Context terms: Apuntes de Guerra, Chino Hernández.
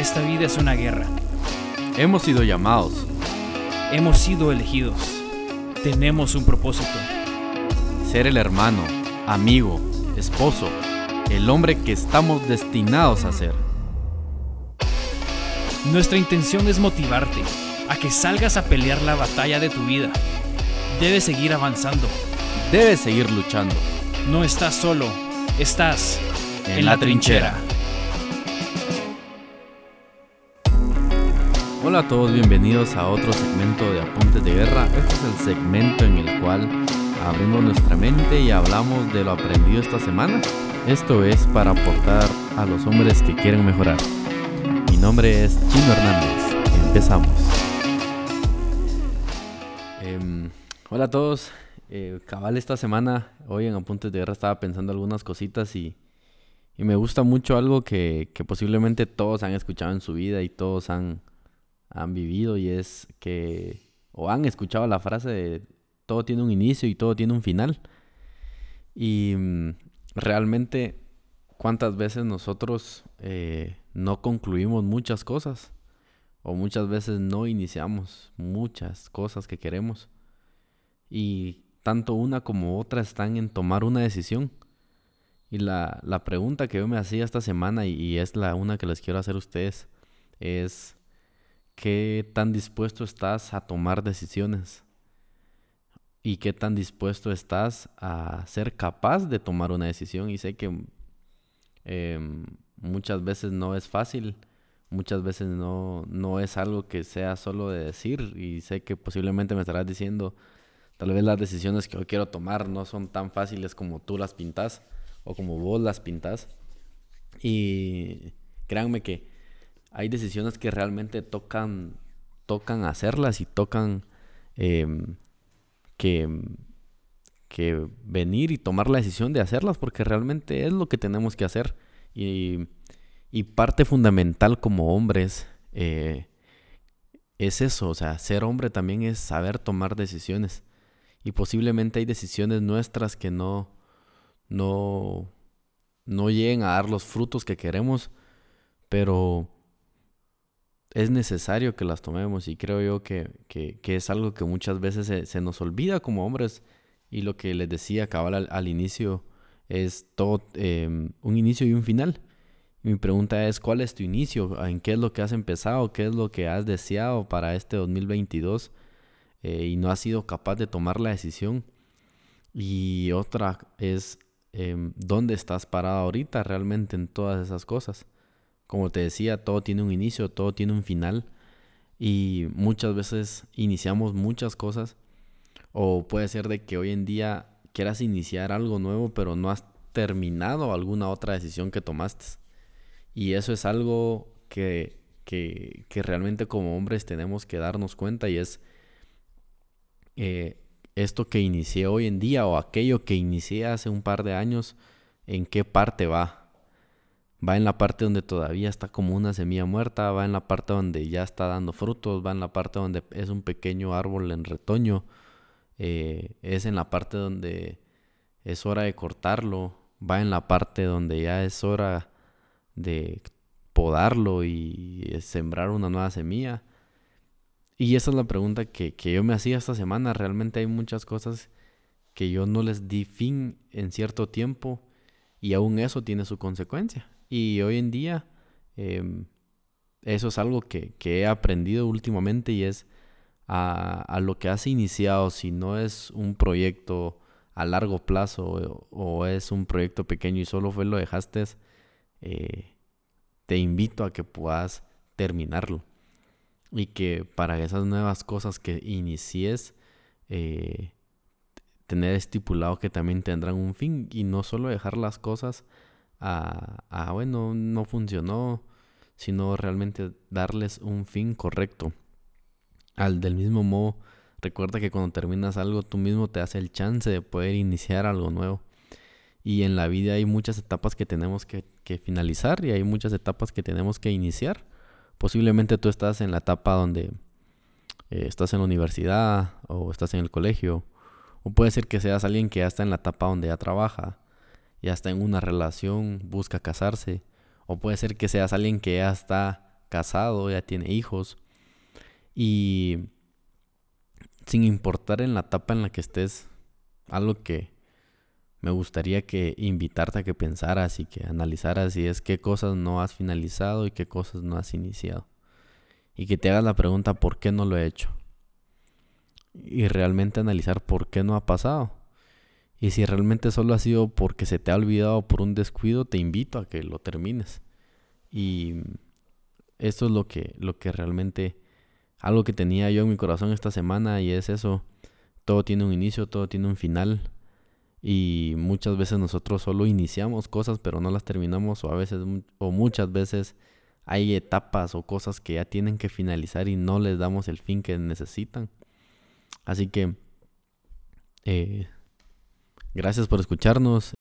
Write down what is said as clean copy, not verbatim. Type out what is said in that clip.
Esta vida es una guerra. Hemos sido llamados. Hemos sido elegidos. Tenemos un propósito. Ser el hermano, amigo, esposo, el hombre que estamos destinados a ser. Nuestra intención es motivarte a que salgas a pelear la batalla de tu vida. Debes seguir avanzando. Debes seguir luchando. No estás solo, estás en la trinchera. Hola a todos, bienvenidos a otro segmento de Apuntes de Guerra. Este es el segmento en el cual abrimos nuestra mente y hablamos de lo aprendido esta semana. Esto es para aportar a los hombres que quieren mejorar. Mi nombre es Chino Hernández. Empezamos. Hola a todos. Cabal, esta semana, hoy en Apuntes de Guerra estaba pensando algunas cositas y me gusta mucho algo que posiblemente todos han escuchado en su vida y todos han vivido, y es que, o han escuchado la frase de todo tiene un inicio y todo tiene un final. Y realmente, ¿cuántas veces nosotros no concluimos muchas cosas? O muchas veces no iniciamos muchas cosas que queremos. Y tanto una como otra están en tomar una decisión. Y la pregunta que yo me hacía esta semana, y es una que les quiero hacer a ustedes, es: ¿qué tan dispuesto estás a tomar decisiones? ¿Y qué tan dispuesto estás a ser capaz de tomar una decisión? Y sé que muchas veces no es fácil, muchas veces no es algo que sea solo de decir, y sé que posiblemente me estarás diciendo: tal vez las decisiones que yo quiero tomar no son tan fáciles como tú las pintas o como vos las pintas. Y créanme que hay decisiones que realmente tocan hacerlas y tocan que venir y tomar la decisión de hacerlas, porque realmente es lo que tenemos que hacer. Y parte fundamental como hombres es eso, o sea, ser hombre también es saber tomar decisiones. Y posiblemente hay decisiones nuestras que no lleguen a dar los frutos que queremos, pero es necesario que las tomemos. Y creo yo que es algo que muchas veces se nos olvida como hombres. Y lo que les decía cabal al inicio es todo un inicio y un final. Y mi pregunta es: ¿cuál es tu inicio? ¿En qué es lo que has empezado? ¿Qué es lo que has deseado para este 2022? Y no has sido capaz de tomar la decisión. Y otra es dónde estás parado ahorita realmente en todas esas cosas. Como te decía, todo tiene un inicio, todo tiene un final, y muchas veces iniciamos muchas cosas, o puede ser de que hoy en día quieras iniciar algo nuevo pero no has terminado alguna otra decisión que tomaste. Y eso es algo que realmente como hombres tenemos que darnos cuenta, y es esto que inicié hoy en día, o aquello que inicié hace un par de años, ¿en qué parte va? ¿Va en la parte donde todavía está como una semilla muerta? ¿Va en la parte donde ya está dando frutos? ¿Va en la parte donde es un pequeño árbol en retoño? ¿Es en la parte donde es hora de cortarlo? ¿Va en la parte donde ya es hora de podarlo y sembrar una nueva semilla? Y esa es la pregunta que yo me hacía esta semana. Realmente hay muchas cosas que yo no les di fin en cierto tiempo, y aún eso tiene su consecuencia. Y hoy en día eso es algo que he aprendido últimamente, y es a lo que has iniciado. Si no es un proyecto a largo plazo o es un proyecto pequeño y solo lo dejaste, te invito a que puedas terminarlo. Y que para esas nuevas cosas que inicies, tener estipulado que también tendrán un fin, y no solo dejar las cosas bueno, no funcionó, sino realmente darles un fin correcto. Del mismo modo, recuerda que cuando terminas algo, tú mismo te das el chance de poder iniciar algo nuevo. Y en la vida hay muchas etapas que tenemos que finalizar, y hay muchas etapas que tenemos que iniciar. Posiblemente tú estás en la etapa donde estás en la universidad o estás en el colegio, o puede ser que seas alguien que ya está en la etapa donde ya trabaja, ya está en una relación, busca casarse, o puede ser que seas alguien que ya está casado, ya tiene hijos. Y sin importar en la etapa en la que estés, algo que me gustaría que invitarte a que pensaras y que analizaras y es qué cosas no has finalizado y qué cosas no has iniciado. Y que te hagas la pregunta ¿por qué no lo he hecho? Y realmente analizar por qué no ha pasado. Y si realmente solo ha sido porque se te ha olvidado por un descuido, te invito a que lo termines. Y esto es lo que realmente, algo que tenía yo en mi corazón esta semana y es eso. Todo tiene un inicio, todo tiene un final. Y muchas veces nosotros solo iniciamos cosas pero no las terminamos o a veces o muchas veces hay etapas o cosas que ya tienen que finalizar y no les damos el fin que necesitan. Así que gracias por escucharnos.